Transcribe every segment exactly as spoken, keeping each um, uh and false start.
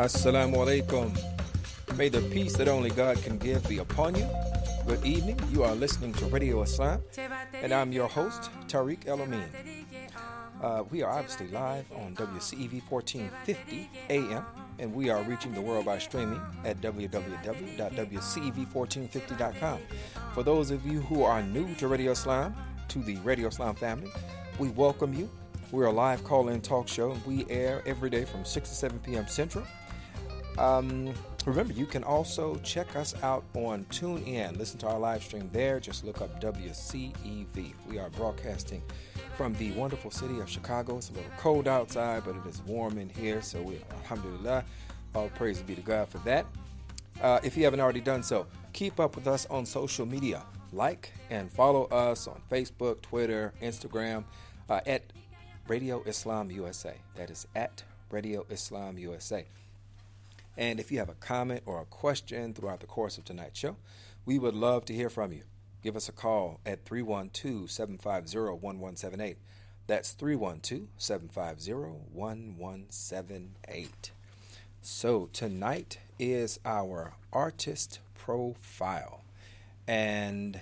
Assalamu alaikum. May the peace that only God can give be upon you. Good evening. You are listening to Radio Islam, and I'm your host, Tariq El-Amin. Uh, we are obviously live on W C E V fourteen fifty A M, and we are reaching the world by streaming at w w w dot w c e v fourteen fifty dot com. For those of you who are new to Radio Islam, to the Radio Islam family, we welcome you. We're a live call-in talk show. We air every day from six to seven p.m. Central. Um, remember, you can also check us out on TuneIn. Listen to our live stream there. Just look up W C E V. We are broadcasting from the wonderful city of Chicago. It's a little cold outside, but it is warm in here. So, we, alhamdulillah, all praise be to God for that. Uh, if you haven't already done so, keep up with us on social media. Like and follow us on Facebook, Twitter, Instagram, uh, at Radio Islam U S A. That is at Radio Islam U S A. And if you have a comment or a question throughout the course of tonight's show, we would love to hear from you. Give us a call at three one two, seven five zero, one one seven eight. That's three one two, seven five zero, one one seven eight. So tonight is our artist profile. And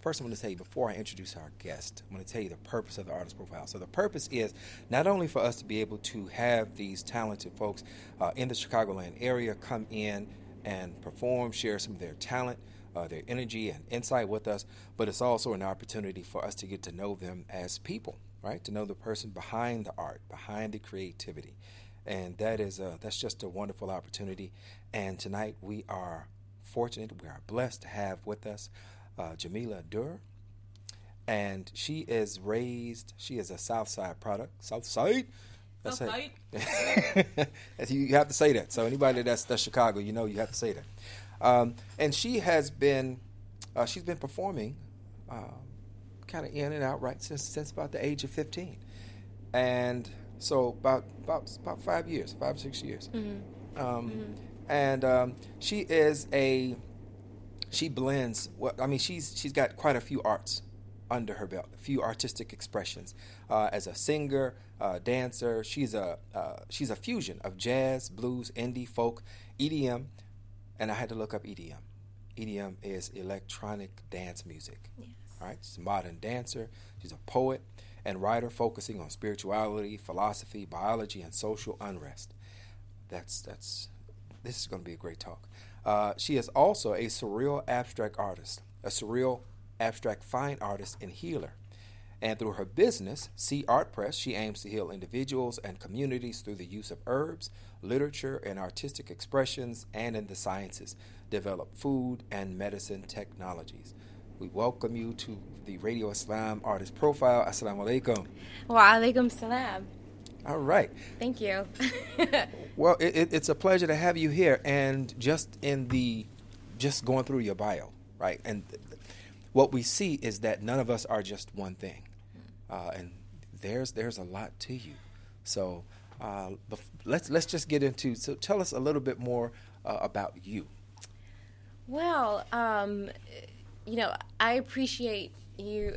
first, I'm going to tell you, before I introduce our guest, I'm going to tell you the purpose of the artist profile. So the purpose is not only for us to be able to have these talented folks uh, in the Chicagoland area come in and perform, share some of their talent, uh, their energy and insight with us, but it's also an opportunity for us to get to know them as people, right? To know the person behind the art, behind the creativity. And that is a, that's just a wonderful opportunity. And tonight we are fortunate, we are blessed to have with us Uh, Jamila Durr, and she is raised, she is a Southside product, Southside, that's Southside. You have to say that, so anybody that's, that's Chicago, you know you have to say that, um, and she has been, uh, she's been performing uh, kind of in and out right since since about the age of fifteen, and so about, about, about five years, five, six years, mm-hmm. Um, mm-hmm. and um, she is a She blends, well, I mean, she's she's got quite a few arts under her belt, a few artistic expressions. Uh, as a singer, uh, dancer, she's a uh, she's a fusion of jazz, blues, indie, folk, E D M, and I had to look up E D M. E D M is electronic dance music. Yes. All right, she's a modern dancer, she's a poet and writer focusing on spirituality, philosophy, biology, and social unrest. That's, that's, this is going to be a great talk. Uh, she is also a surreal abstract artist, a surreal abstract fine artist and healer. And through her business, Chicago Art Press, she aims to heal individuals and communities through the use of herbs, literature, and artistic expressions, and in the sciences, develop food and medicine technologies. We welcome you to the Radio Islam Artist Profile. Assalamu alaikum. Wa alaikum salam. All right. Thank you. Well, it, it, it's a pleasure to have you here. And just in the, just going through your bio, right? And th- th- what we see is that none of us are just one thing, uh, and there's there's a lot to you. So uh, bef- let's let's just get into. So tell us a little bit more uh, about you. Well, um, you know, I appreciate. You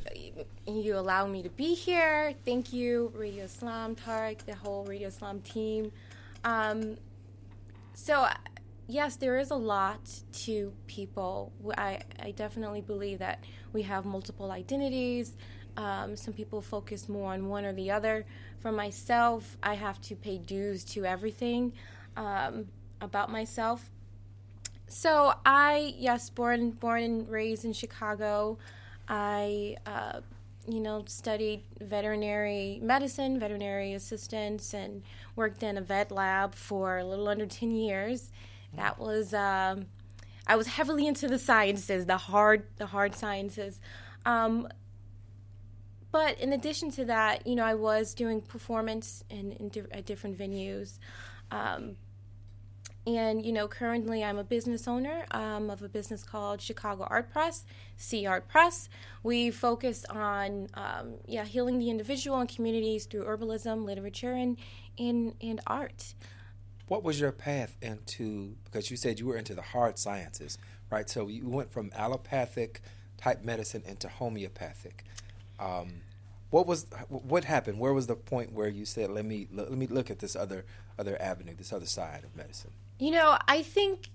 you allow me to be here. Thank you, Radio Islam, Tariq, the whole Radio Islam team. Um, so, yes, there is a lot to people. I, I definitely believe that we have multiple identities. Um, some people focus more on one or the other. For myself, I have to pay dues to everything um, about myself. So I, yes, born, born and raised in Chicago. I, uh, you know, studied veterinary medicine, veterinary assistance, and worked in a vet lab for a little under ten years. That was, um, I was heavily into the sciences, the hard, the hard sciences. Um, but in addition to that, you know, I was doing performance in, in di- at different venues. Um, And, you know, currently I'm a business owner um, of a business called Chicago Art Press, Chicago Art Press. We focus on, um, yeah, healing the individual and communities through herbalism, literature, and, and, and art. What was your path into, because you said you were into the hard sciences, right? So you went from allopathic type medicine into homeopathic. Um, What was what happened? Where was the point where you said, "Let me let me look at this other other avenue, this other side of medicine"? You know, I think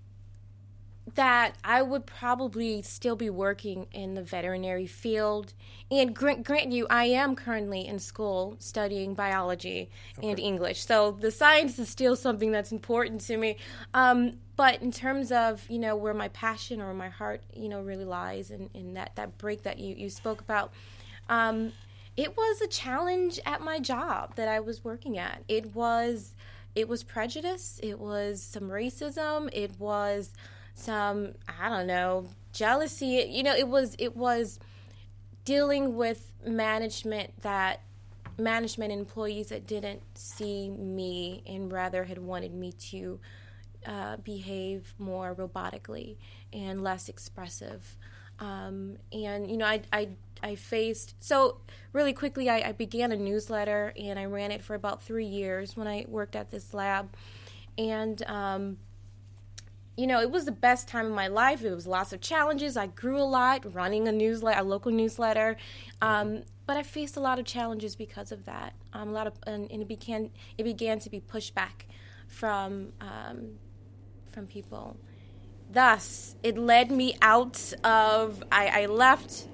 that I would probably still be working in the veterinary field. And grant, grant you, I am currently in school studying biology okay. and English. So the science is still something that's important to me. Um, but in terms of, you know, where my passion or my heart, you know, really lies, and, and that, that break that you, you spoke about, um, it was a challenge at my job that I was working at. It was, it was prejudice. It was some racism. It was... some, I don't know, jealousy. You know, it was it was dealing with management that management employees that didn't see me and rather had wanted me to uh, behave more robotically and less expressive. Um, and, you know, I, I, I faced, so really quickly, I, I began a newsletter and I ran it for about three years when I worked at this lab. And, um, you know, it was the best time of my life. It was lots of challenges. I grew a lot running a newsletter, a local newsletter. Um, but I faced a lot of challenges because of that. Um, a lot of, and, and it began it began to be pushed back from um, from people. Thus, it led me out of. I, I left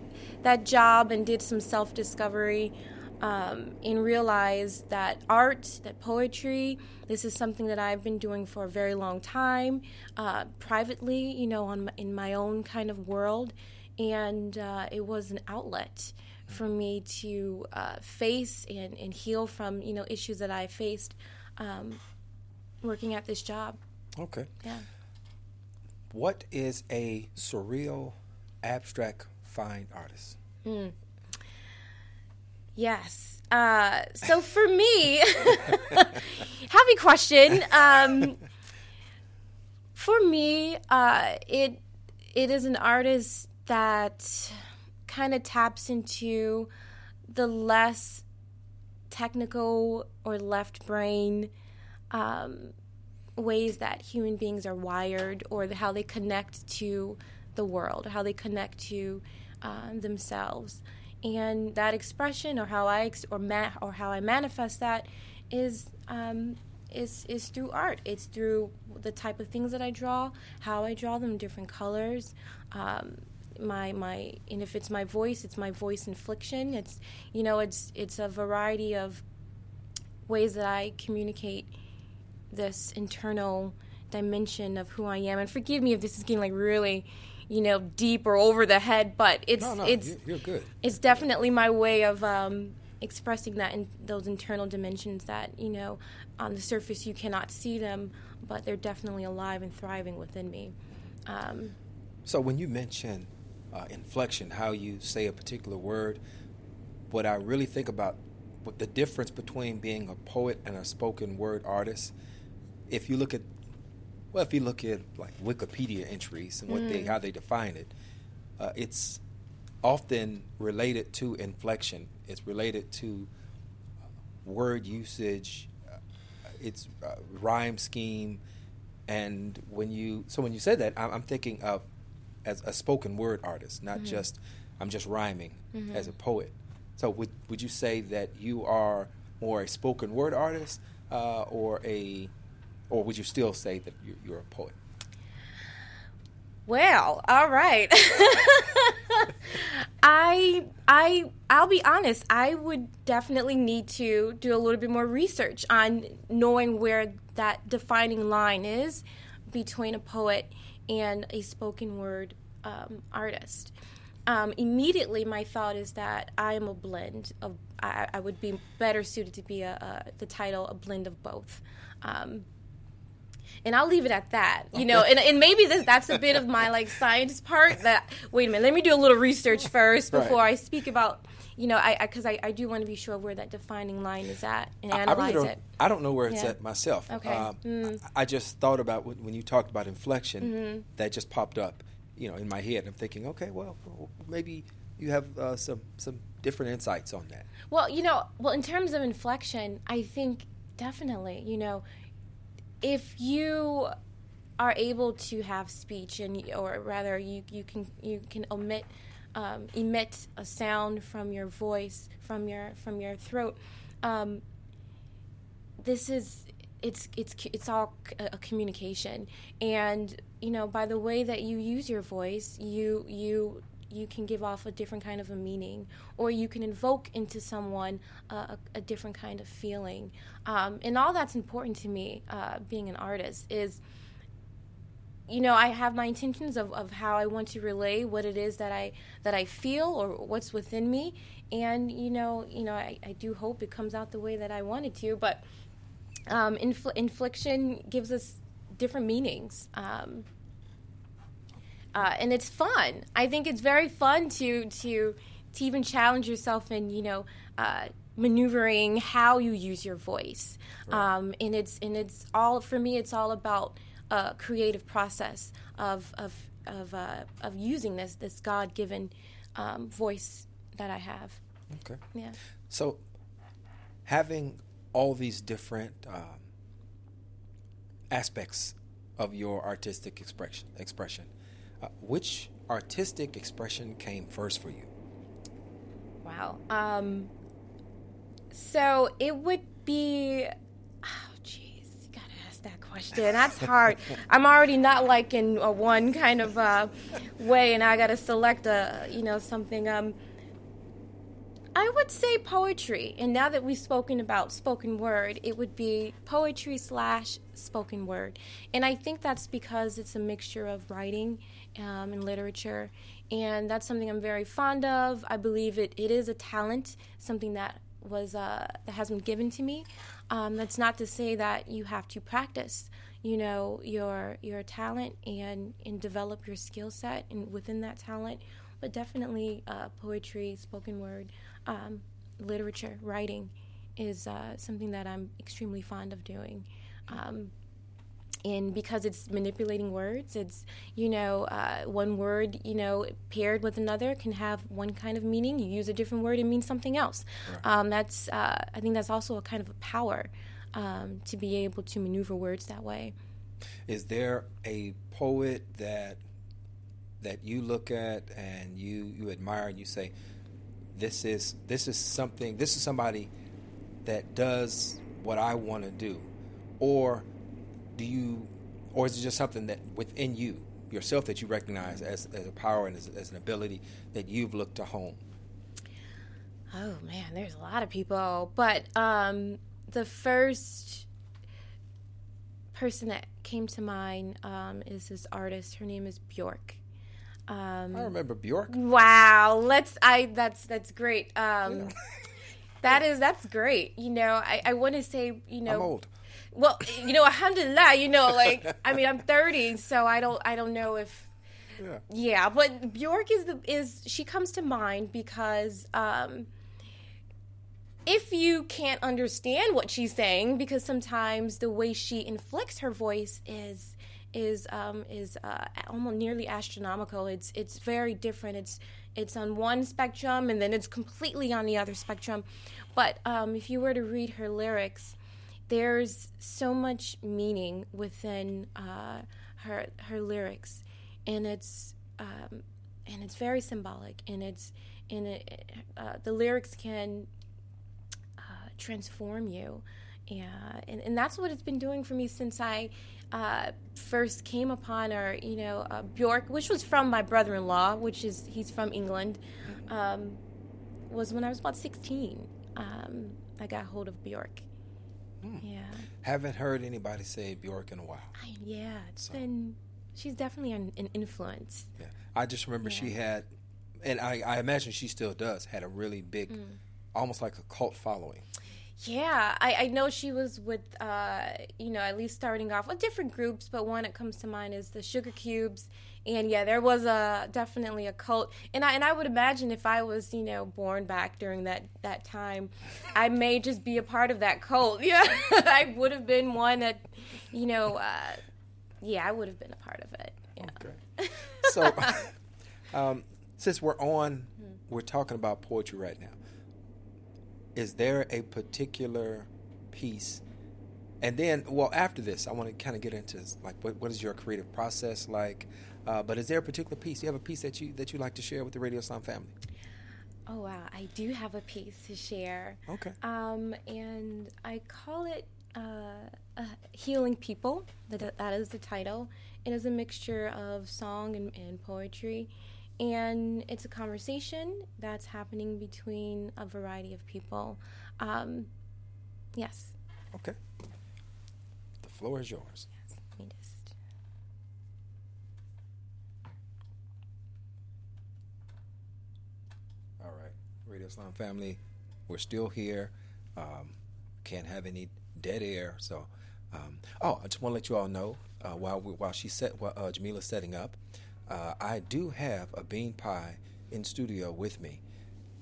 that job and did some self-discovery. Um, and realize that art, that poetry, this is something that I've been doing for a very long time, uh, privately, you know, on, in my own kind of world. And uh, it was an outlet for me to uh, face and, and heal from, you know, issues that I faced um, working at this job. Okay. Yeah. What is a surreal, abstract, fine artist? Mm. Yes. Uh, so for me, heavy question. Um, for me, uh, it it is an artist that kind of taps into the less technical or left brain um, ways that human beings are wired, or the, how they connect to the world, how they connect to uh, themselves. And that expression, or how I ex- or ma- or how I manifest that, is um, is is through art. It's through the type of things that I draw, how I draw them, different colors. Um, my my, and if it's my voice, it's my voice in fiction. It's you know, it's it's a variety of ways that I communicate this internal dimension of who I am. And forgive me if this is getting like really, you know, deep or over the head, but it's no, no, it's you're good. It's definitely my way of um, expressing that in those internal dimensions that, you know, on the surface you cannot see them, but they're definitely alive and thriving within me. Um, so when you mention uh, inflection, how you say a particular word, what I really think about, what the difference between being a poet and a spoken word artist, if you look at Well, if you look at like Wikipedia entries and what mm. they how they define it, uh, it's often related to inflection. It's related to uh, word usage, uh, its uh, rhyme scheme, and when you so when you said that, I'm, I'm thinking of as a spoken word artist, not mm-hmm. just I'm just rhyming mm-hmm. as a poet. So would would you say that you are more a spoken word artist uh, or a Or would you still say that you're, you're a poet? Well, all right. I, I, I'll be honest. I would definitely need to do a little bit more research on knowing where that defining line is between a poet and a spoken word um, artist. Um, immediately, my thought is that I am a blend of. I, I would be better suited to be a, a the title a blend of both. Um, And I'll leave it at that, you know, and, and maybe this, that's a bit of my, like, science part that, wait a minute, let me do a little research first before right. I speak about, you know, I because I, I, I do want to be sure where that defining line is at and I, analyze I really it. I don't know where it's yeah. at myself. Okay. Um, mm. I, I just thought about when you talked about inflection, mm-hmm. that just popped up, you know, in my head. I'm thinking, okay, well, maybe you have uh, some, some different insights on that. Well, you know, well, in terms of inflection, I think definitely, you know, if you are able to have speech, and or rather, you, you can you can omit um, emit a sound from your voice, from your from your throat. Um, this is it's it's it's all a communication, and you know by the way that you use your voice, you you. you can give off a different kind of a meaning, or you can invoke into someone uh, a, a different kind of feeling. Um, and all that's important to me, uh, being an artist, is, you know, I have my intentions of, of how I want to relay what it is that I that I feel or what's within me. And, you know, you know, I, I do hope it comes out the way that I want it to, but um, infl- infliction gives us different meanings. Um Uh, and it's fun. I think it's very fun to to to even challenge yourself in, you know, uh, maneuvering how you use your voice. Right. Um, and it's and it's all for me. It's all about a creative process of of of uh, of using this this God given um, voice that I have. Okay. Yeah. So having all these different um, aspects of your artistic expression expression. Uh, which artistic expression came first for you? Wow. Um, so it would be, oh, jeez, you got to ask that question. That's hard. I'm already not like in a one kind of uh, way, and I got to select, a, you know, something. Um, I would say poetry. And now that we've spoken about spoken word, it would be poetry slash spoken word. And I think that's because it's a mixture of writing um, and literature. And that's something I'm very fond of. I believe it, it is a talent, something that was uh, that has been given to me. Um, that's not to say that you have to practice, you know, your your talent and, and develop your skill set and within that talent. But definitely uh, poetry, spoken word, um, literature, writing is uh, something that I'm extremely fond of doing. Um, and because it's manipulating words, it's, you know, uh, one word, you know, paired with another can have one kind of meaning. You use a different word, it means something else. Right. Um, that's, uh, I think that's also a kind of a power um, to be able to maneuver words that way. Is there a poet that... that you look at and you, you admire and you say, this is this is something, this is somebody that does what I want to do? Or do you, or is it just something that within you, yourself, that you recognize as, as a power and as, as an ability that you've looked to hone? Oh, man, there's a lot of people. But um, the first person that came to mind um, is this artist. Her name is Björk. Um, I remember Björk. Wow, let's. I that's that's great. Um, yeah. That is that's great. You know, I, I want to say, you know, I'm old. Well, you know, alhamdulillah. You know, like I mean, I'm thirty, so I don't I don't know if. Yeah. Yeah, but Björk is the is she comes to mind because um, if you can't understand what she's saying, because sometimes the way she inflects her voice is. is um, is uh, almost nearly astronomical. It's it's very different. It's it's on one spectrum and then it's completely on the other spectrum. But um, if you were to read her lyrics, there's so much meaning within uh, her her lyrics, and it's um, and it's very symbolic. And it's and it, uh, the lyrics can uh, transform you. Yeah, and, and that's what it's been doing for me since I uh, first came upon her, you know, uh, Björk, which was from my brother-in-law, which is, he's from England, um, was when I was about sixteen. Um, I got hold of Björk. Mm. Yeah. Haven't heard anybody say Björk in a while. I, yeah, it's so. been, she's definitely an, an influence. Yeah, I just remember yeah. she had, and I, I imagine she still does, had a really big, mm. almost like a cult following. Yeah, I, I know she was with, uh, you know, at least starting off with different groups, but one that comes to mind is the Sugar Cubes, and yeah, there was a definitely a cult, and I and I would imagine if I was, you know, born back during that, that time, I may just be a part of that cult. Yeah, I would have been one that, you know, uh, yeah, I would have been a part of it. Yeah. Okay. So, um, since we're on, we're talking about poetry right now. Is there a particular piece? And then, well, after this, I want to kind of get into, like, what, what is your creative process like? Uh, but is there a particular piece? Do you have a piece that you that you like to share with the Radio Islam family? Oh, wow. I do have a piece to share. Okay. Um, and I call it uh, uh, Healing People. That, that is the title. It is a mixture of song and, and poetry. And it's a conversation that's happening between a variety of people. Um, yes. Okay. The floor is yours. Yes, let me just. All right, Radio Islam family, we're still here. Um, can't have any dead air. So, um, oh, I just want to let you all know uh, while we, while she set while uh, Jamila's setting up, uh, I do have a bean pie in studio with me,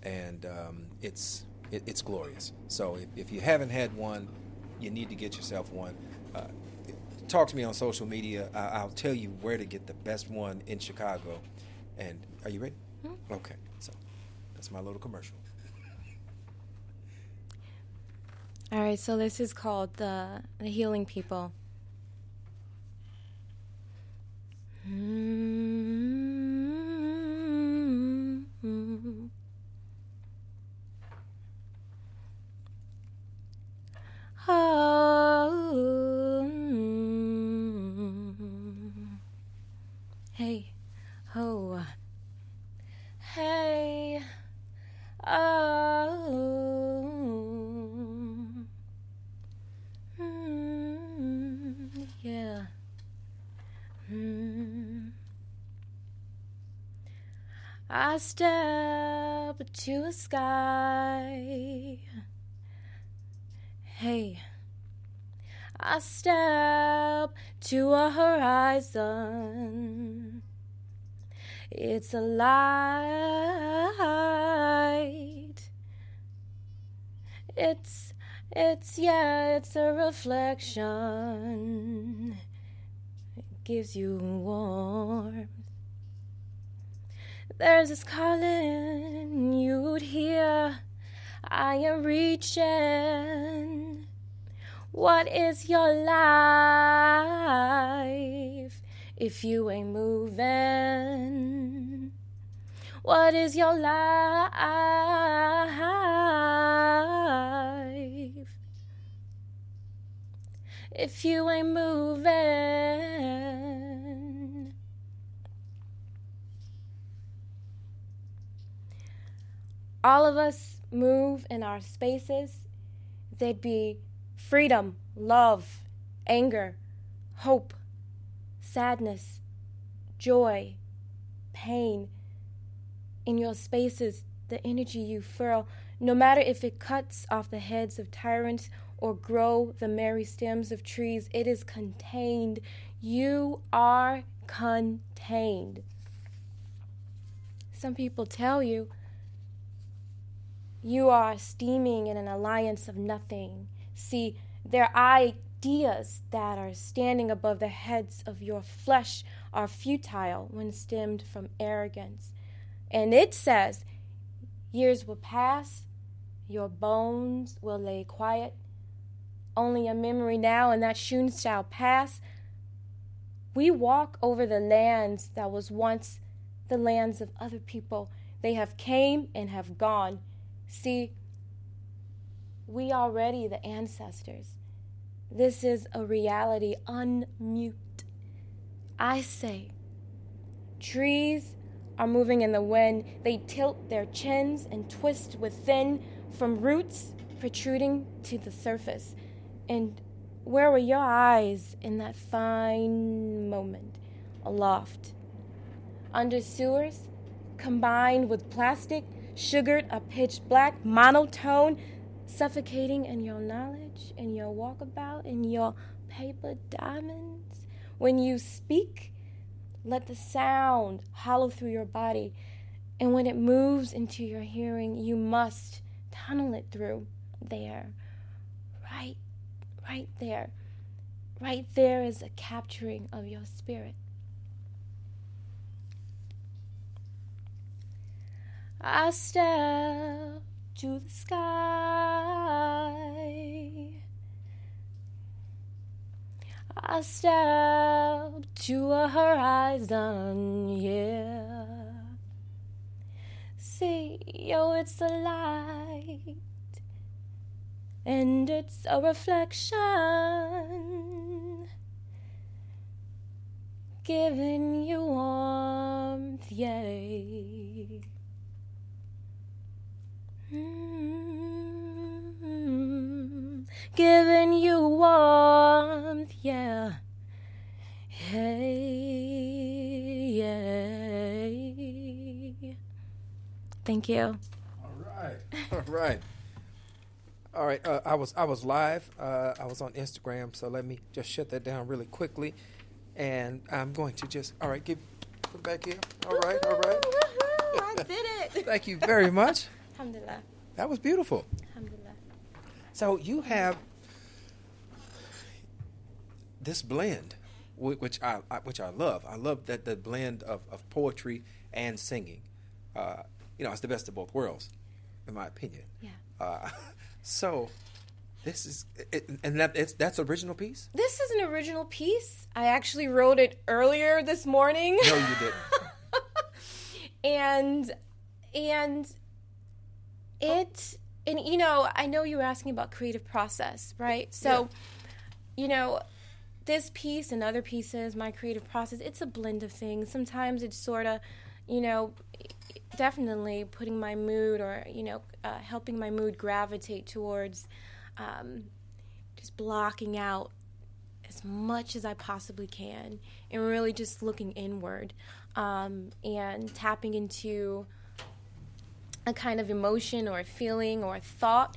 and um, it's it, it's glorious. So if, if you haven't had one, you need to get yourself one. Uh, talk to me on social media. I, I'll tell you where to get the best one in Chicago. And are you ready? Mm-hmm. Okay. So. That's my little commercial. All right, so this is called The, the Healing People. Mm-hmm. Oh. Mm-hmm. Hey. Oh. Hey. Oh, mm, yeah. Mm. I step to the sky. Hey, I step to a horizon. It's a light. It's, it's, yeah, it's a reflection. It gives you warmth. There's this calling you'd hear. I am reaching. What is your life? If you ain't moving, what is your life? If you ain't moving, all of us move in our spaces. There'd be freedom, love, anger, hope, sadness, joy, pain. In your spaces, the energy you furl, no matter if it cuts off the heads of tyrants or grow the merry stems of trees, it is contained. You are contained. Some people tell you, you are steaming in an alliance of nothing. See, their eye ideas that are standing above the heads of your flesh are futile when stemmed from arrogance. And it says, years will pass, your bones will lay quiet, only a memory now, and that soon shall pass. We walk over the lands that was once the lands of other people. They have came and have gone. See, we already the ancestors. This is a reality, unmute. I say, trees are moving in the wind. They tilt their chins and twist within, from roots protruding to the surface. And where were your eyes in that fine moment? Aloft. Under sewers, combined with plastic, sugared a pitch black monotone, suffocating in your knowledge, in your walkabout, in your paper diamonds. When you speak, let the sound hollow through your body, and when it moves into your hearing, you must tunnel it through there. Right, right there. Right there is a capturing of your spirit. I step to the sky. I stepped to a horizon, yeah. See, yo, it's a light, and it's a reflection, giving you warmth, yay. Mm-hmm. Giving you warmth, yeah. Hey, yeah. Thank you. All right, all right, all right. Uh, I was I was live. Uh, I was on Instagram, so let me just shut that down really quickly, and I'm going to just all right. Give put it back here. All right, all right. Woo-hoo, I did it. Thank you very much. Alhamdulillah. That was beautiful. Alhamdulillah. So you have this blend, which I which I love. I love that the blend of, of poetry and singing. Uh, you know, it's the best of both worlds, in my opinion. Yeah. Uh, so this is, it, and that it's, that's original piece? This is an original piece. I actually wrote it earlier this morning. No, you didn't. and and. It, and you know, I know you were asking about creative process, right? So, yeah. You know, this piece and other pieces, my creative process, it's a blend of things. Sometimes it's sort of, you know, definitely putting my mood or, you know, uh, helping my mood gravitate towards um, just blocking out as much as I possibly can and really just looking inward um, and tapping into a kind of emotion or a feeling or a thought,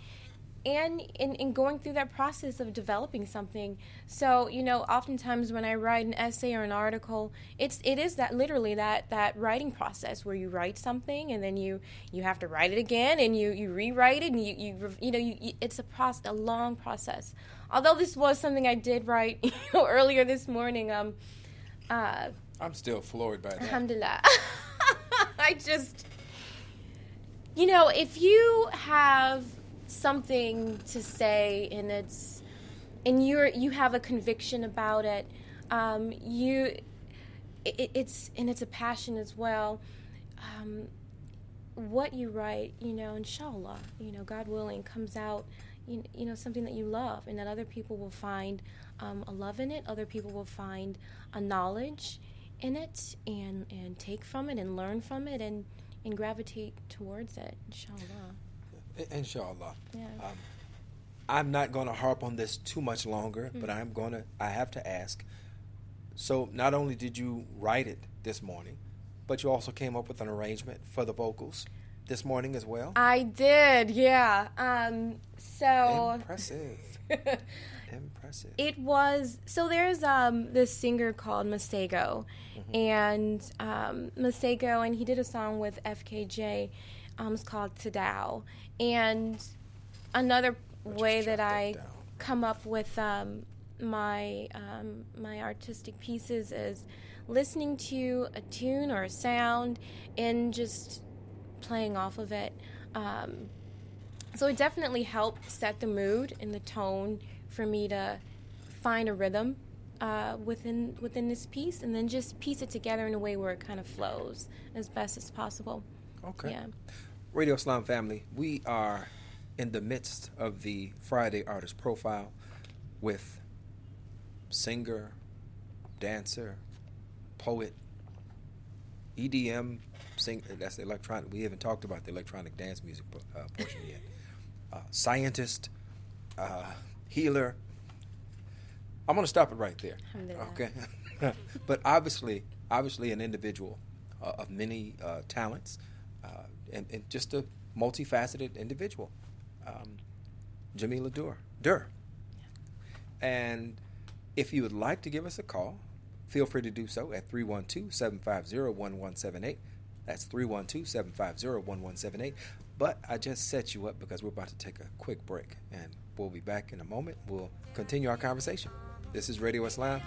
and in, in going through that process of developing something. So, you know, oftentimes when I write an essay or an article, it's it is that literally that that writing process where you write something and then you you have to write it again and you you rewrite it and you you you know you, it's a process, a long process. Although this was something I did write, you know, earlier this morning. Um, uh, I'm still floored by that. Alhamdulillah. I just. You know, if you have something to say and it's and you're you have a conviction about it, um, you it, it's and it's a passion as well. Um, what you write, you know, inshallah, you know, God willing, comes out, you, you know, something that you love and that other people will find um, a love in it. Other people will find a knowledge in it and and take from it and learn from it and. And gravitate towards it, inshallah. Inshallah. Yeah. Um, I'm not going to harp on this too much longer, mm-hmm. but I'm going to. I have to ask. So, not only did you write it this morning, but you also came up with an arrangement for the vocals this morning as well. I did, yeah. Um, so impressive. Impressive. It was so. There's um this singer called Masego, mm-hmm. and um, Masego, and he did a song with F K J. Um, it's called Tadao. And another Let's way that, that I down. come up with um my um my artistic pieces is listening to a tune or a sound and just playing off of it. Um, so it definitely helped set the mood and the tone for me to find a rhythm uh, within within this piece, and then just piece it together in a way where it kind of flows as best as possible. Okay. Yeah. Radio Islam family, we are in the midst of the Friday Artist Profile with singer, dancer, poet, E D M, sing, that's the electronic, we haven't talked about the electronic dance music uh, portion yet, uh, scientist, uh, healer. I'm going to stop it right there. Okay. But obviously, obviously an individual uh, of many uh, talents uh, and, and just a multifaceted individual. Um, Jamila Durr. Durr. Yeah. And if you would like to give us a call, feel free to do so at three one two, seven five zero, one one seven eight. That's three one two, seven five zero, one one seven eight. But I just set you up because we're about to take a quick break, and we'll be back in a moment. We'll continue our conversation. This is Radio Islam.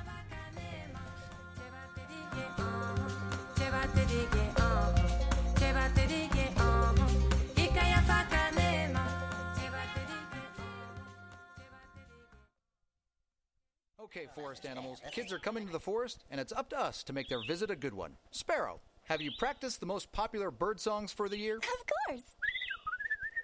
Okay, forest animals, kids are coming to the forest, and it's up to us to make their visit a good one. Sparrow, have you practiced the most popular bird songs for the year? Of course.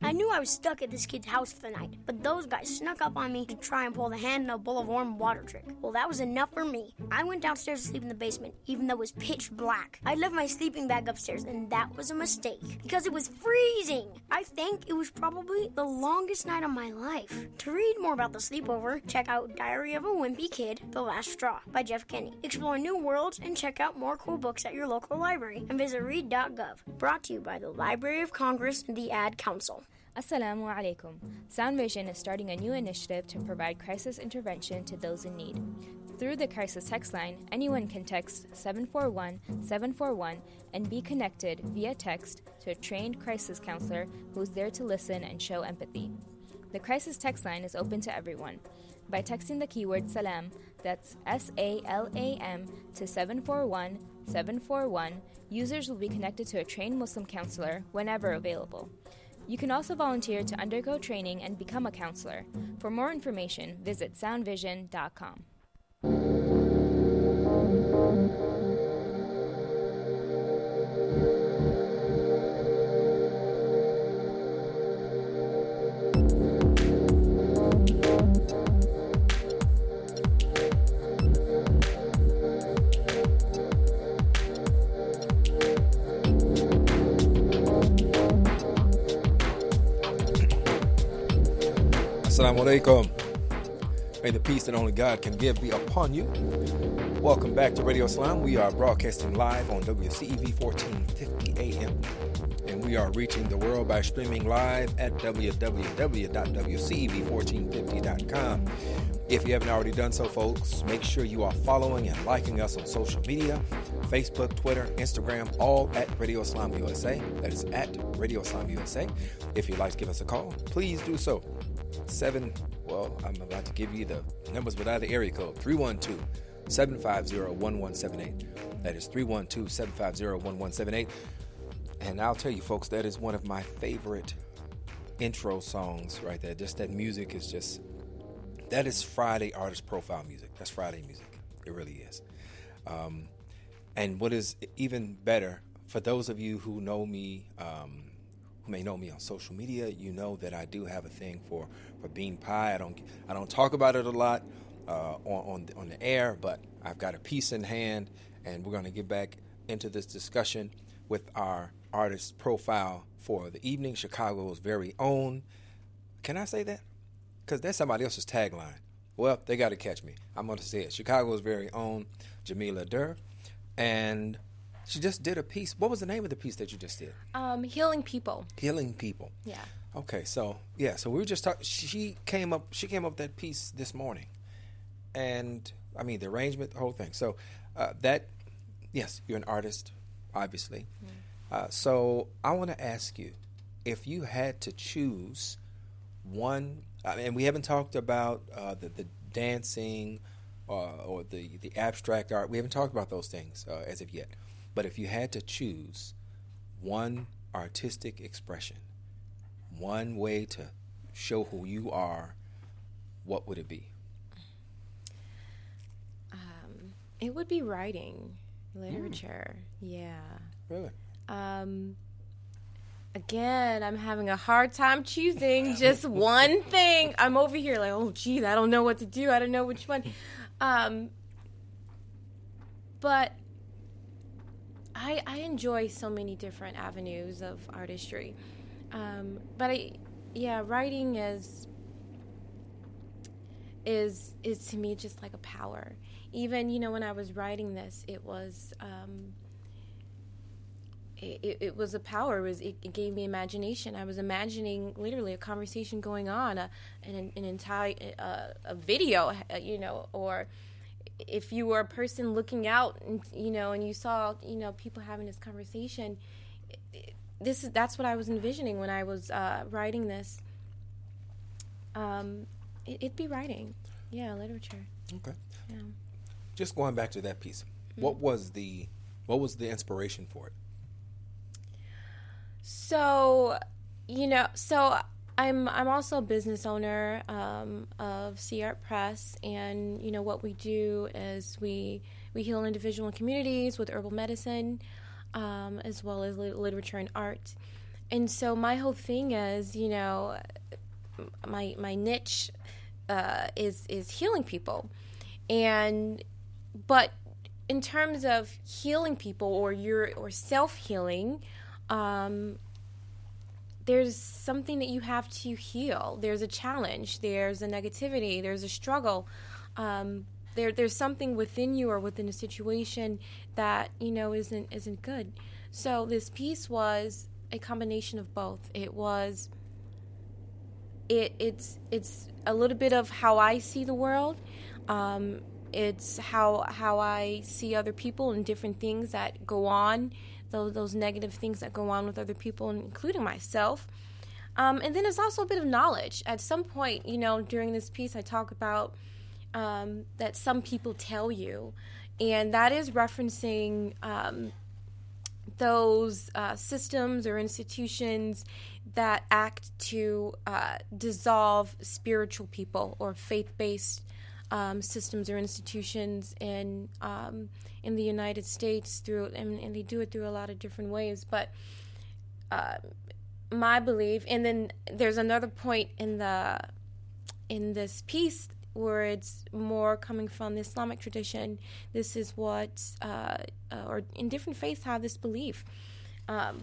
I knew I was stuck at this kid's house for the night, but those guys snuck up on me to try and pull the hand in a bowl of warm water trick. Well, that was enough for me. I went downstairs to sleep in the basement, even though it was pitch black. I left my sleeping bag upstairs, and that was a mistake, because it was freezing. I think it was probably the longest night of my life. To read more about the sleepover, check out Diary of a Wimpy Kid, The Last Straw by Jeff Kenney. Explore new worlds and check out more cool books at your local library and visit read dot gov. Brought to you by the Library of Congress and the Ad Council. Assalamu alaikum. Sound Vision is starting a new initiative to provide crisis intervention to those in need. Through the Crisis Text Line, anyone can text seven four one seven four one and be connected via text to a trained crisis counselor who's there to listen and show empathy. The Crisis Text Line is open to everyone. By texting the keyword SALAM, that's S A L A M, to seven four one seven four one, users will be connected to a trained Muslim counselor whenever available. You can also volunteer to undergo training and become a counselor. For more information, visit sound vision dot com. Assalamu alaikum. May the peace that only God can give be upon you. Welcome back to Radio Islam. We are broadcasting live on W C E V fourteen fifty A M, and we are reaching the world by streaming live at w w w dot w c e v fourteen fifty dot com. If you haven't already done so, folks, make sure you are following and liking us on social media, Facebook, Twitter, Instagram, all at Radio Islam U S A. That is at Radio Islam U S A. If you'd like to give us a call, please do so. Seven, well, I'm about to give you the numbers without the area code. Three one two, seven five zero, one one seven eight. That is three one two, seven five zero, one one seven eight. And I'll tell you, folks, that is one of my favorite intro songs right there. Just that music is just, that is Friday artist profile music. That's Friday music. It really is. Um, and what is even better, for those of you who know me, um, may know me on social media, you know that I do have a thing for for bean pie. I don't I don't talk about it a lot uh, on on the, on the air, but I've got a piece in hand, and we're going to get back into this discussion with our artist profile for the evening, Chicago's very own. Can I say that? Because that's somebody else's tagline. Well, they got to catch me. I'm going to say it. Chicago's very own Jamila Durr, and she just did a piece. What was the name of the piece that you just did? Um, Healing People. Healing People. Yeah. Okay, so, yeah, so we were just talking. She came up She came up with that piece this morning. And, I mean, the arrangement, the whole thing. So, uh, that, yes, you're an artist, obviously. Mm. Uh, so, I want to ask you, if you had to choose one, I mean, and we haven't talked about uh, the, the dancing uh, or the, the abstract art. We haven't talked about those things uh, as of yet. But if you had to choose one artistic expression, one way to show who you are, what would it be? Um, it would be writing, literature. Mm. Yeah. Really? Um, again, I'm having a hard time choosing just one thing. I'm over here like, oh, geez, I don't know what to do. I don't know which one. Um, but... I, I enjoy so many different avenues of artistry. Um, but, I, yeah, writing is, is is to me just like a power. Even, you know, when I was writing this, it was um, it, it, it was a power. It, was, it, it gave me imagination. I was imagining literally a conversation going on, a, an, an entire a, a video, you know, or... If you were a person looking out, and, you know, and you saw, you know, people having this conversation, it, it, this is that's what I was envisioning when I was uh, writing this. Um, it, it'd be writing, yeah, literature. Okay. Yeah. Just going back to that piece, mm-hmm. what was the what was the inspiration for it? So, you know, so I'm I'm also a business owner um, of C Art Press, and you know what we do is we we heal individual communities with herbal medicine. Um, as well as li- literature and art. And so my whole thing is, you know, my my niche uh, is is healing people. And but in terms of healing people or your or self-healing, um, there's something that you have to heal. There's a challenge, there's a negativity, there's a struggle. Um There, there's something within you or within a situation that, you know, isn't isn't good. So this piece was a combination of both. It was, it it's it's a little bit of how I see the world. Um, it's how how I see other people and different things that go on, those those negative things that go on with other people, including myself. Um, and then it's also a bit of knowledge. At some point, you know, during this piece, I talk about. Um, that some people tell you, and that is referencing um, those uh, systems or institutions that act to uh, dissolve spiritual people or faith-based um, systems or institutions in um, in the United States through, and, and they do it through a lot of different ways. But uh, my belief, and then there's another point in the in this piece. Where it's more coming from the Islamic tradition, this is what, uh, uh, or in different faiths have this belief. Um,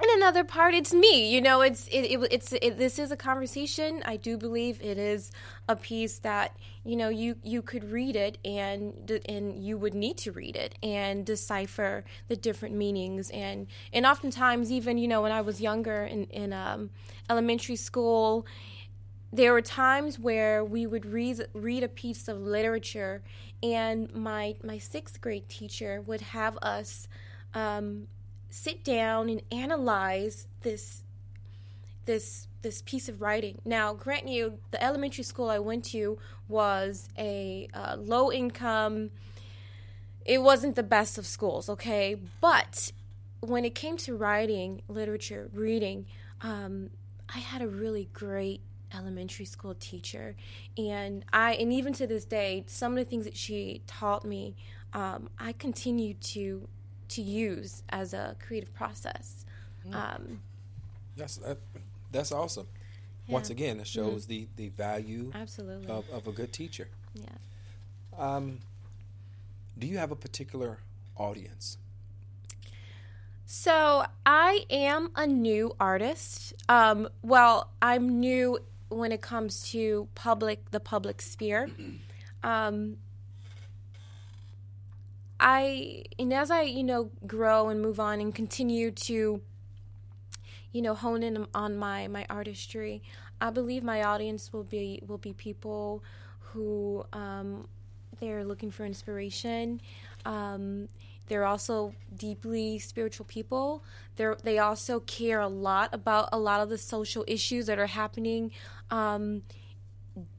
and another part, it's me. You know, it's it, it it's it, this is a conversation. I do believe it is a piece that you know you, you could read it and and you would need to read it and decipher the different meanings and and oftentimes even you know when I was younger in in um, elementary school. There were times where we would read, read a piece of literature, and my my sixth grade teacher would have us um, sit down and analyze this this this piece of writing. Now, grant you, the elementary school I went to was a uh, low income. It wasn't the best of schools, okay? But when it came to writing, literature, reading, um, I had a really great elementary school teacher, and I and even to this day, some of the things that she taught me, um, I continue to to use as a creative process. Mm. Um, that's that, that's awesome. Yeah. Once again, it shows mm-hmm. the, the value absolutely of, of a good teacher. Yeah. Um, do you have a particular audience? So I am a new artist. Um, well, I'm new. When it comes to public, the public sphere, um, I and as I you know grow and move on and continue to you know hone in on my my artistry, I believe my audience will be will be people who um, they're looking for inspiration. Um, They're also deeply spiritual people. They're, they also care a lot about a lot of the social issues that are happening um,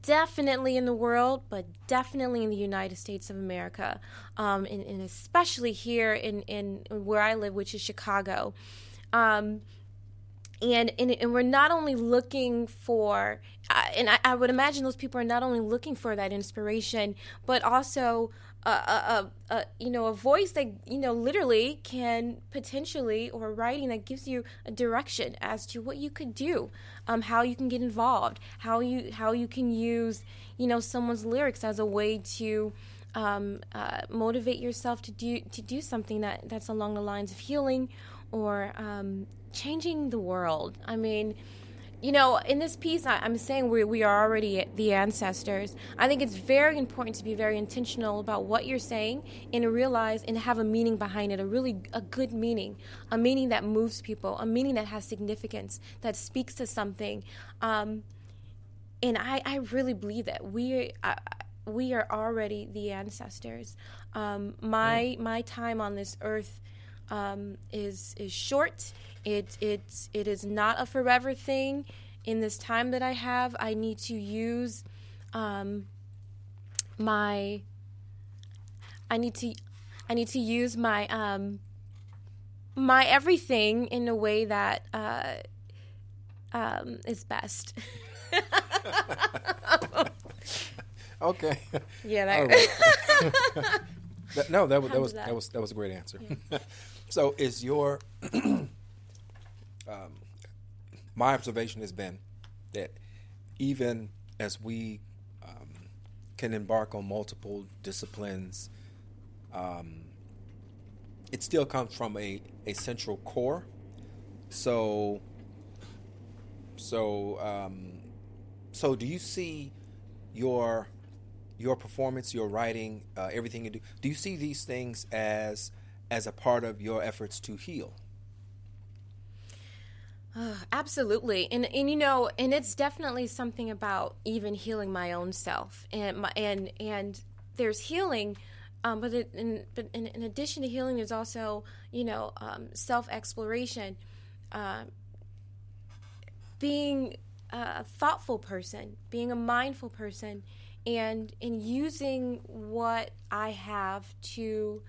definitely in the world, but definitely in the United States of America, um, and, and especially here in, in where I live, which is Chicago. Um, and, and and we're not only looking for, uh, and I, I would imagine those people are not only looking for that inspiration, but also A, a, a, a you know a voice that you know literally can potentially or writing that gives you a direction as to what you could do, um, how you can get involved, how you how you can use you know someone's lyrics as a way to um, uh, motivate yourself to do to do something that, that's along the lines of healing or um, changing the world. I mean. You know, in this piece, I, I'm saying we we are already the ancestors. I think it's very important to be very intentional about what you're saying and to realize and have a meaning behind it, a really a good meaning, a meaning that moves people, a meaning that has significance, that speaks to something. Um, and I, I really believe that we I, we are already the ancestors. Um, my my time on this earth um, is is short. It it's it is not a forever thing. In this time that I have, I need to use um, my. I need to, I need to use my um, my everything in a way that uh, um, is best. Okay. Yeah. That, right. that, no, that was that was, that was that was that was a great answer. Yeah. So, is your um, my observation has been that even as we um, can embark on multiple disciplines, um, it still comes from a, a central core. So, so, um, so, do you see your your performance, your writing, uh, everything you do? Do you see these things as as a part of your efforts to heal? Uh, absolutely, and and you know, and it's definitely something about even healing my own self, and my, and and there's healing. Um, but it, in, but in, in addition to healing, there's also, you know, um, self-exploration, uh, being a thoughtful person, being a mindful person, and in using what I have to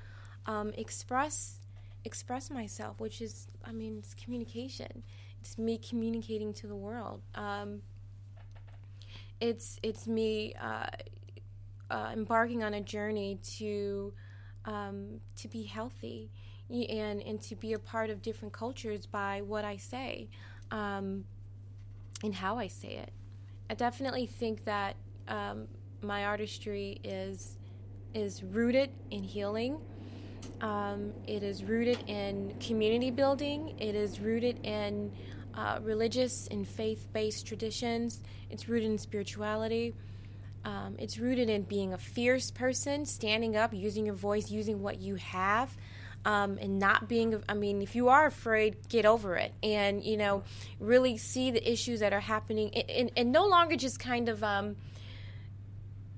um, express express myself, which is, I mean, it's communication. It's me communicating to the world. Um, it's it's me. Uh, Uh, embarking on a journey to um, to be healthy and and to be a part of different cultures by what I say um, and how I say it. I definitely think that um, my artistry is is rooted in healing. Um, it is rooted in community building. It is rooted in uh, religious and faith-based traditions. It's rooted in spirituality. Um, it's rooted in being a fierce person, standing up, using your voice, using what you have, um, and not being, I mean, if you are afraid, get over it. And, you know, really see the issues that are happening and, and, and no longer just kind of um,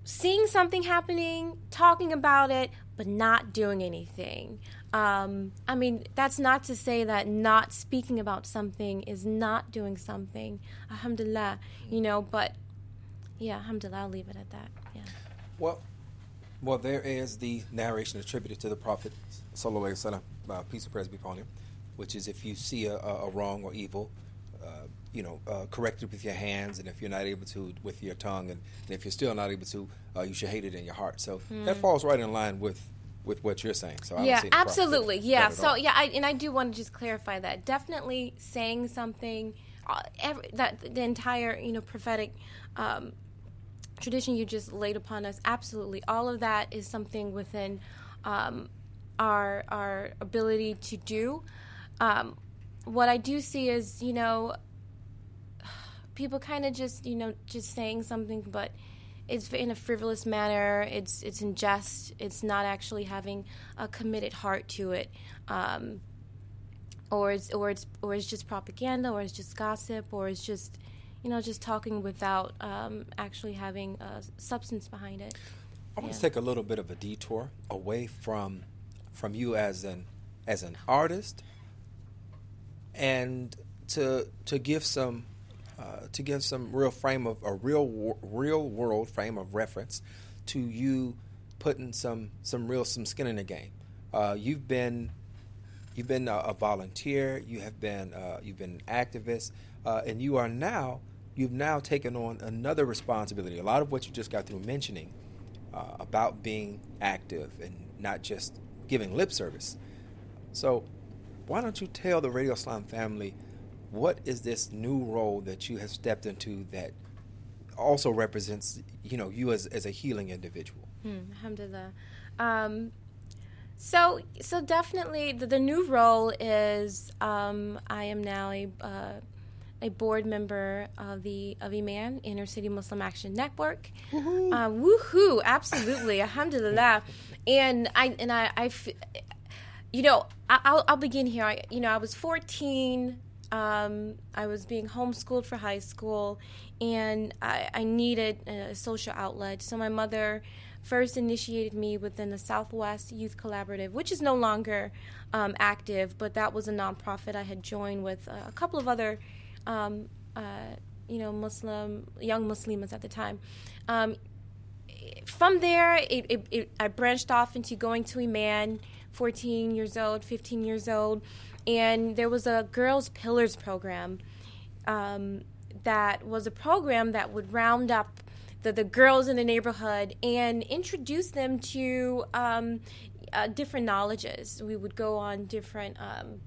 seeing something happening, talking about it, but not doing anything. Um, I mean, that's not to say that not speaking about something is not doing something. Alhamdulillah, you know, but... Yeah, alhamdulillah, I'll leave it at that. Yeah. Well, well, there is the narration attributed to the Prophet, sallallahu alaihi wasallam, peace and praise be upon him, which is if you see a, a wrong or evil, uh, you know, uh, correct it with your hands, and if you're not able to, with your tongue, and, and if you're still not able to, uh, you should hate it in your heart. So mm. that falls right in line with, with what you're saying. So I yeah, don't see absolutely, yeah. So all. yeah, I, and I do want to just clarify that. Definitely saying something, uh, every, that the entire you know prophetic. Um, tradition you just laid upon us, absolutely. All of that is something within um, our our ability to do. Um, what I do see is, you know, people kind of just, you know, just saying something, but it's in a frivolous manner. It's it's in jest. It's not actually having a committed heart to it, um, or it's or it's or it's just propaganda, or it's just gossip, or it's just. You know, just talking without um, actually having a substance behind it. I want yeah. to take a little bit of a detour away from from you as an as an artist, and to to give some uh, to give some real frame of a real real world frame of reference to you putting some some real some skin in the game. Uh, you've been you've been a, a volunteer. You have been uh, you've been an activist, uh, and you are now. You've now taken on another responsibility. A lot of what you just got through mentioning uh, about being active and not just giving lip service. So why don't you tell the Radio Islam family what is this new role that you have stepped into that also represents, you know, you as, as a healing individual? Mm, alhamdulillah. Um, so, so definitely the, the new role is um, I am now a... Uh, a board member of the of Iman, Inner City Muslim Action Network. Woohoo! Uh, woohoo! Absolutely, alhamdulillah. And I and I, I you know, I, I'll I'll begin here. I, you know, I was fourteen. Um, I was being homeschooled for high school, and I, I needed a social outlet. So my mother first initiated me within the Southwest Youth Collaborative, which is no longer um, active, but that was a nonprofit I had joined with uh, a couple of other um, uh, you know, Muslim, young Muslimas at the time. Um, from there, it, it, it, I branched off into going to Iman, fourteen years old, fifteen years old, and there was a Girls Pillars program um, that was a program that would round up the, the girls in the neighborhood and introduce them to um, uh, different knowledges. We would go on different um,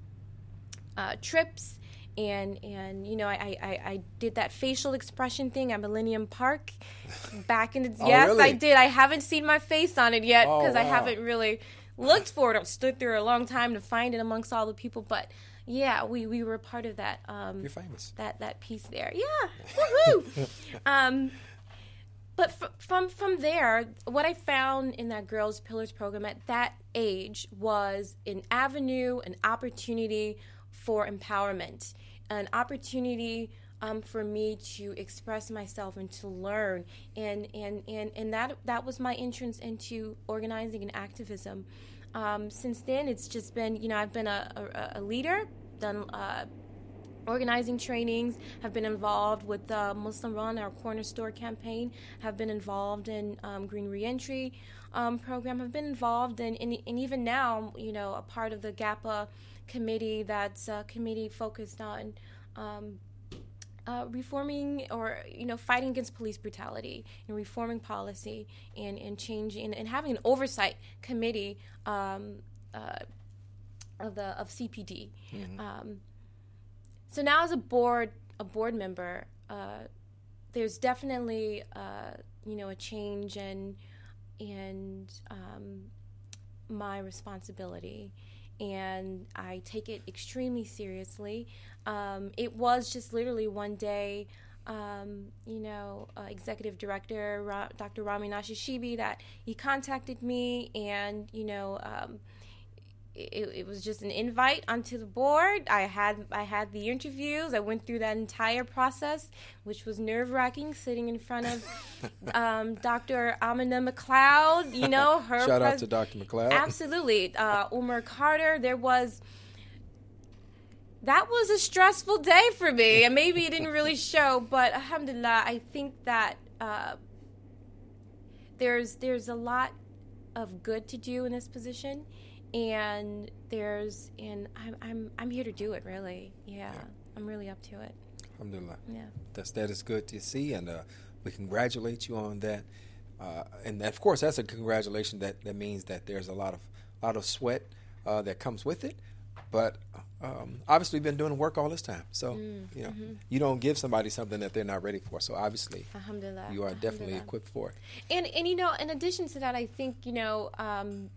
uh, trips. And, and you know, I, I, I did that facial expression thing at Millennium Park back in the – oh, yes, really? I did. I haven't seen my face on it yet because oh, wow. I haven't really looked for it. I've stood there a long time to find it amongst all the people. But, yeah, we, we were part of that. Um, You're famous. That, that piece there. Yeah. Woohoo. um, but f- from, from there, what I found in that Girls Pillars program at that age was an avenue, an opportunity for empowerment, an opportunity um, for me to express myself and to learn. And and, and, and that, that was my entrance into organizing and activism. Um, since then, it's just been, you know, I've been a, a, a leader, done uh, organizing trainings, have been involved with uh, Muslim Run, our corner store campaign, have been involved in um, Green Reentry um, program, have been involved in, in, and even now, you know, a part of the GAPA committee, that's a committee focused on um, uh, reforming or, you know, fighting against police brutality and reforming policy and, and changing and, and having an oversight committee um, uh, of the of C P D. Mm-hmm. Um, so now as a board a board member, uh, there's definitely uh, you know a change in and um, my responsibility. And I take it extremely seriously. Um, it was just literally one day, um, you know, uh, Executive Director Ra- Doctor Rami Nashashibi, that he contacted me, and you know, um, it, it was just an invite onto the board. I had I had the interviews. I went through that entire process, which was nerve wracking, sitting in front of um, Doctor Amina McLeod. You know her. Shout pres- out to Doctor McLeod. Absolutely, uh, Umar Carter. There was. That was a stressful day for me, and maybe it didn't really show. But alhamdulillah, I think that uh, there's there's a lot of good to do in this position. And there's, and I'm, I'm, I'm here to do it, really. Yeah, yeah. I'm really up to it. Alhamdulillah. Yeah. That's, that is good to see, and uh, we congratulate you on that. Uh, and of course, that's a congratulation that, that means that there's a lot of, lot of sweat uh, that comes with it. But um, obviously, you've been doing work all this time, so mm, you know mm-hmm. you don't give somebody something that they're not ready for. So obviously, alhamdulillah, you are alhamdulillah. definitely equipped for it. And and you know, in addition to that, I think you know. Um,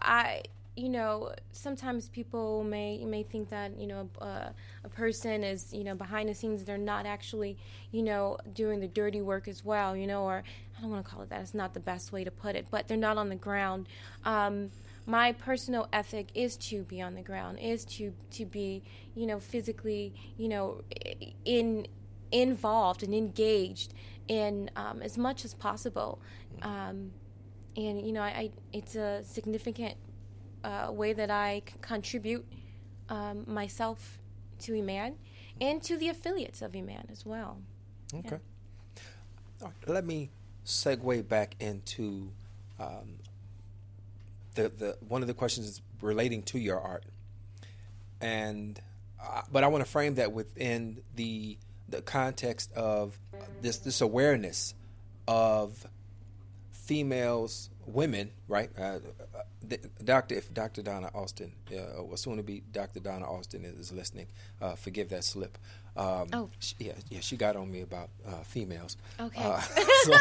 I, you know, sometimes people may may think that, you know, uh, a person is, you know, behind the scenes. They're not actually, you know, doing the dirty work as well, you know, or I don't want to call it that. It's not the best way to put it, but they're not on the ground. Um, my personal ethic is to be on the ground, is to, to be, you know, physically, you know, in involved and engaged in um, as much as possible. Um And, you know, I, I it's a significant uh, way that I c- contribute um, myself to Iman and to the affiliates of Iman as well. Okay. Yeah. All right, let me segue back into um, the the one of the questions is relating to your art. And uh, but I want to frame that within the the context of this this awareness of females, women, right? Uh, Doctor, if Doctor Donna Austin, uh, or soon to be Doctor Donna Austin is, is listening, uh, forgive that slip. Um, oh, she, yeah, yeah, she got on me about uh, females. Okay, uh, so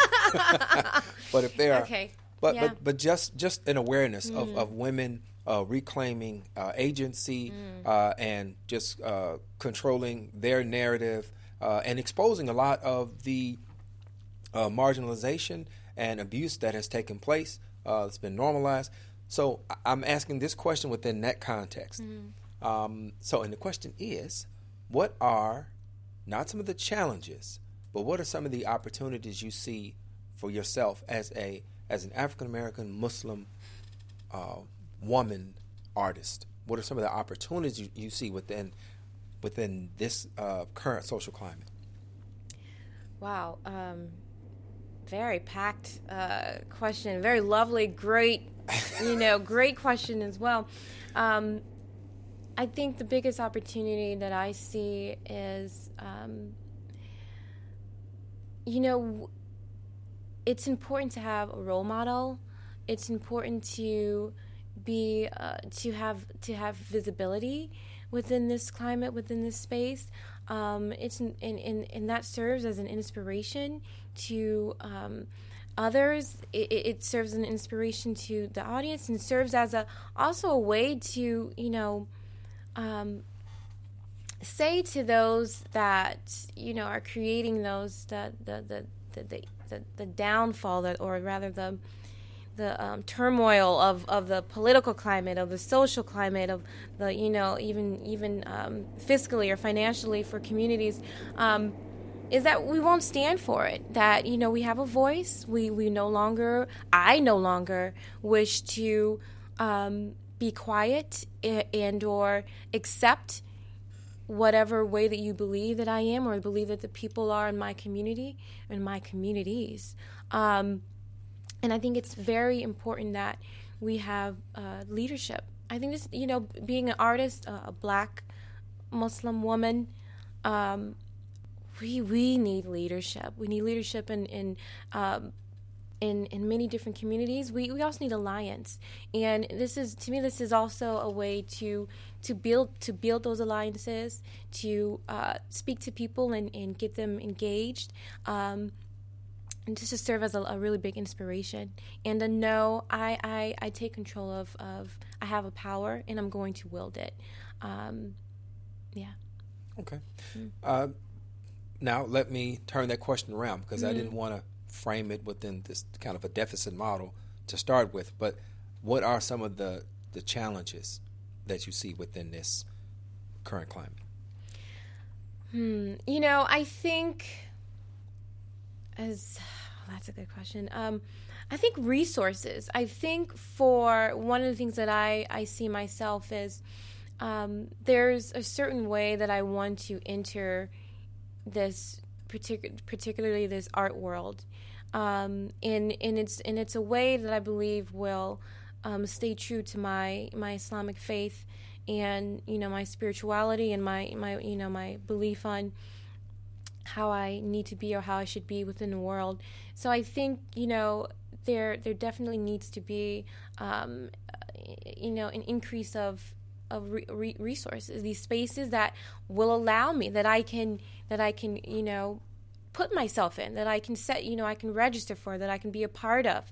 but if they are, okay. but yeah. but but just just an awareness mm. of of women uh, reclaiming uh, agency mm. uh, and just uh, controlling their narrative uh, and exposing a lot of the uh, marginalization and abuse that has taken place. Uh, it's been normalized. So I'm asking this question within that context. Mm-hmm. Um, so, and the question is, what are, not some of the challenges, but what are some of the opportunities you see for yourself as a as an African American Muslim uh, woman artist? What are some of the opportunities you, you see within within this uh, current social climate? Wow, um, very packed uh, question. Very lovely, great, you know, great question as well. Um, I think the biggest opportunity that I see is, um, you know, it's important to have a role model. It's important to be uh, to have to have visibility within this climate, within this space. Um, it's and, and, and that serves as an inspiration to um, others. It, it serves as an inspiration to the audience, and serves as a also a way to, you know, Um, say to those that, you know, are creating those the the the the, the, the downfall that, or rather the the um, turmoil of, of the political climate, of the social climate, of the, you know, even even um, fiscally or financially for communities, um, is that we won't stand for it. That, you know, we have a voice. We we no longer I no longer wish to Um, be quiet and or accept whatever way that you believe that I am or believe that the people are in my community, in my communities. Um, and I think it's very important that we have uh, leadership. I think this, you know, being an artist, uh, a black Muslim woman, um, we we need leadership. We need leadership in, in um In, in many different communities. We, we also need alliance. And this is, to me, this is also a way to to build to build those alliances, to uh, speak to people and, and get them engaged, um, and just to serve as a, a really big inspiration. And to know I, I, I take control of, of, I have a power and I'm going to wield it. Um, yeah. Okay. Mm-hmm. Uh, now let me turn that question around, because mm-hmm. I didn't want to frame it within this kind of a deficit model to start with, but what are some of the, the challenges that you see within this current climate? Hmm. You know, I think as well, that's a good question. Um, I think resources. I think for one of the things that I, I see myself is um, there's a certain way that I want to enter this Partic- particularly this art world, um, and and it's and it's a way that I believe will um, stay true to my, my Islamic faith, and, you know, my spirituality and my my you know my belief on how I need to be or how I should be within the world. So I think, you know, there there definitely needs to be um, you know an increase of of re- resources, these spaces that will allow me, that I can, that I can, you know, put myself in, that I can set, you know, I can register for, that I can be a part of,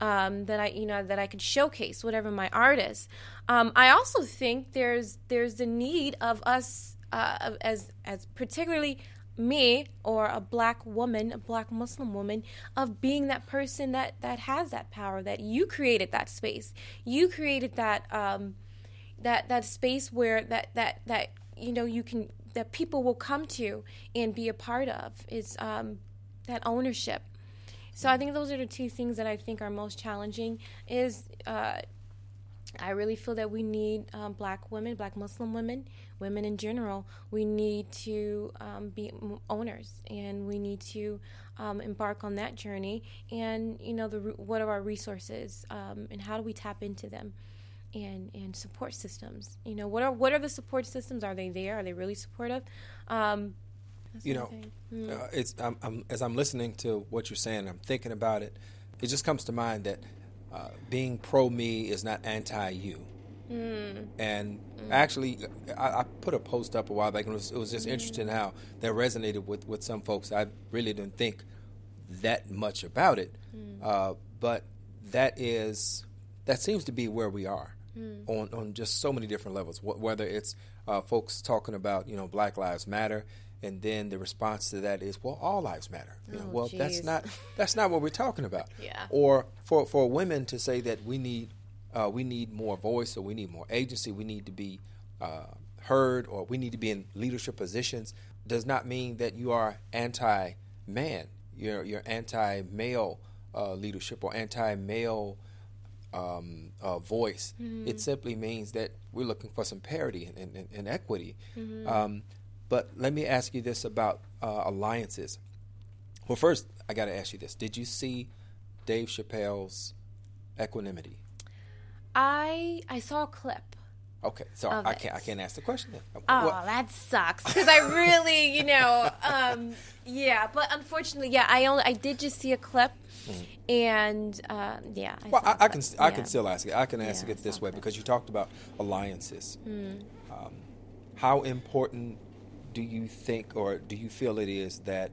um, that I, you know, that I can showcase whatever my art is. Um, I also think there's, there's the need of us, uh, as, as particularly me or a black woman, a black Muslim woman, of being that person that, that has that power, that you created that space, you created that, um, that that space where that, that, that you know you can that people will come to and be a part of, is um, that ownership. So I think those are the two things that I think are most challenging. Is uh, I really feel that we need um, black women, black Muslim women, women in general. We need to um, be owners, and we need to um, embark on that journey. And, you know, the what are our resources, um, and how do we tap into them? And, and support systems. You know, what are what are the support systems? Are they there? Are they really supportive? Um, you know, mm. uh, it's I'm, I'm, as I'm listening to what you're saying, I'm thinking about it. It just comes to mind that uh, being pro me is not anti you. Mm. And mm. actually, I, I put a post up a while back, and it was, it was just mm. interesting how that resonated with, with some folks. I really didn't think that much about it, mm. uh, but that is that seems to be where we are. Mm. On, on just so many different levels, Wh- whether it's uh, folks talking about, you know, Black Lives Matter, and then the response to that is, well, all lives matter. You know, oh, well, geez. that's not that's not what we're talking about. Yeah. Or for, for women to say that we need uh, we need more voice, or we need more agency, we need to be uh, heard, or we need to be in leadership positions, does not mean that you are anti-man. your your anti-male uh, leadership or anti-male um, uh, voice. Mm-hmm. It simply means that we're looking for some parity and, and, and equity. Mm-hmm. Um, but let me ask you this about uh, alliances. Well, first, I got to ask you this. Did you see Dave Chappelle's Equanimity? I I saw a clip. Okay, so I can't, I can't ask the question then. Oh, well, that sucks, because I really, you know, um, yeah. But unfortunately, yeah, I only I did just see a clip, mm-hmm. and uh, yeah. I well, I, I can I yeah. can still ask it. I can ask yeah, it this way that. Because you talked about alliances. Mm. Um, how important do you think, or do you feel it is that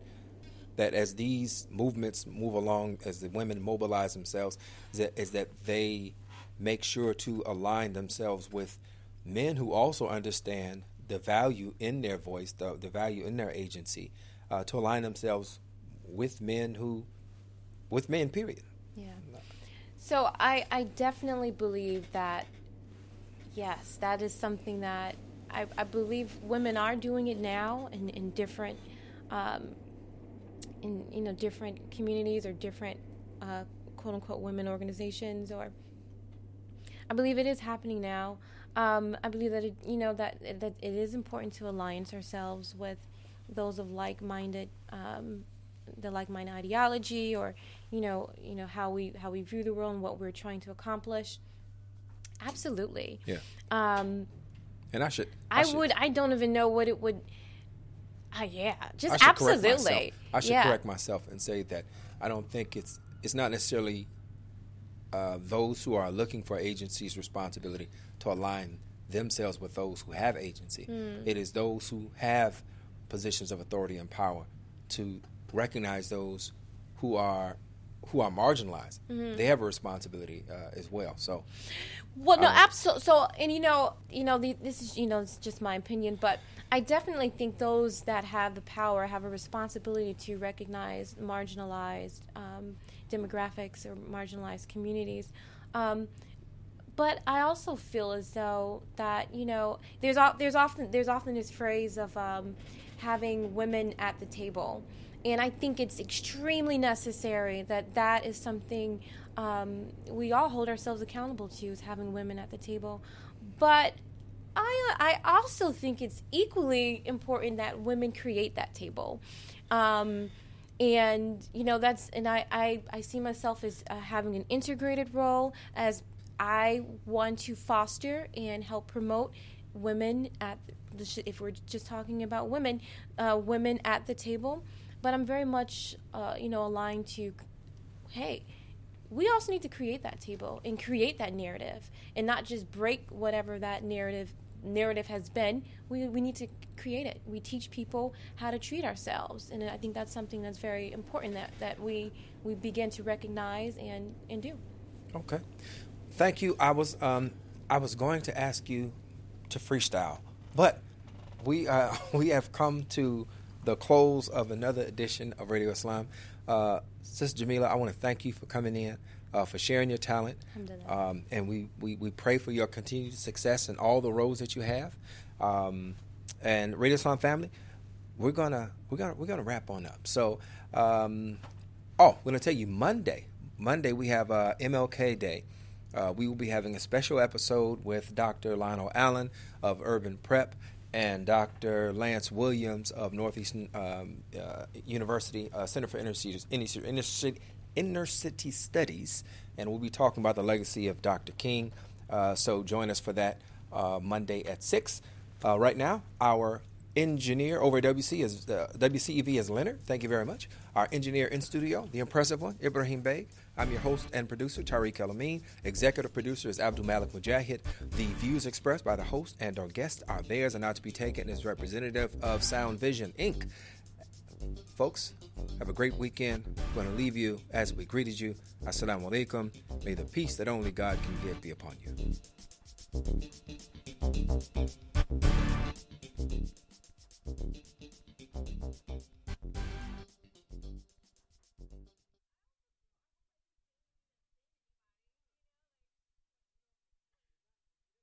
that as these movements move along, as the women mobilize themselves, is that, is that they make sure to align themselves with men who also understand the value in their voice, the, the value in their agency, uh, to align themselves with men who, with men, period. Yeah. So I, I definitely believe that, yes, that is something that I, I believe women are doing it now in, in different, um, in, you know, different communities or different, uh, quote unquote, women organizations, or I believe it is happening now. Um, I believe that it, you know that that it is important to alliance ourselves with those of like-minded, um, the like-minded ideology, or you know, you know how we how we view the world and what we're trying to accomplish. Absolutely. Yeah. Um, and I should. I, I should. would. I don't even know what it would. Uh, yeah. Just I should absolutely. Correct myself. I should yeah. correct myself and say that I don't think it's it's not necessarily. Uh, those who are looking for agency's responsibility to align themselves with those who have agency. Mm. It is those who have positions of authority and power to recognize those who are who are marginalized. Mm-hmm. They have a responsibility uh, as well. So, well, no, um, absolutely. So, and you know, you know, the, this is you know, it's just my opinion, but I definitely think those that have the power have a responsibility to recognize marginalized Um, demographics or marginalized communities, um, but I also feel as though that you know there's al- there's often there's often this phrase of um, having women at the table, and I think it's extremely necessary that that is something um, we all hold ourselves accountable to, is having women at the table. But I I also think it's equally important that women create that table. Um, And, you know, that's, and I, I, I see myself as uh, having an integrated role, as I want to foster and help promote women at, the, if we're just talking about women, uh, women at the table. But I'm very much, uh, you know, aligned to, hey, we also need to create that table and create that narrative, and not just break whatever that narrative narrative has been. We we need to create it. We teach people how to treat ourselves, and I think that's something that's very important that that we we begin to recognize and and do. Okay, thank you. I was um I was going to ask you to freestyle, but we uh we have come to the close of another edition of Radio Islam. uh Sister Jamila, I want to thank you for coming in, Uh, for sharing your talent, um, and we, we, we pray for your continued success in all the roles that you have. Um, and Radio Islam family, we're gonna we're gonna we're gonna wrap on up. So, um, oh, we're gonna tell you Monday. Monday we have uh, M L K Day. Uh, we will be having a special episode with Doctor Lionel Allen of Urban Prep and Doctor Lance Williams of Northeastern um, uh, University uh, Center for Inner City Inner City. Inner City Studies, and we'll be talking about the legacy of Doctor King. Uh, so join us for that uh, Monday at six. Uh, right now, our engineer over at W C is, uh, W C E V is Leonard. Thank you very much. Our engineer in studio, the impressive one, Ibrahim Beg. I'm your host and producer, Tariq El-Amin. Executive producer is Abdul-Malik Mujahid. The views expressed by the host and our guests are theirs and not to be taken as representative of Sound Vision, Incorporated. Folks, have a great weekend. I'm going to leave you as we greeted you. Assalamu alaikum. May the peace that only God can give be upon you.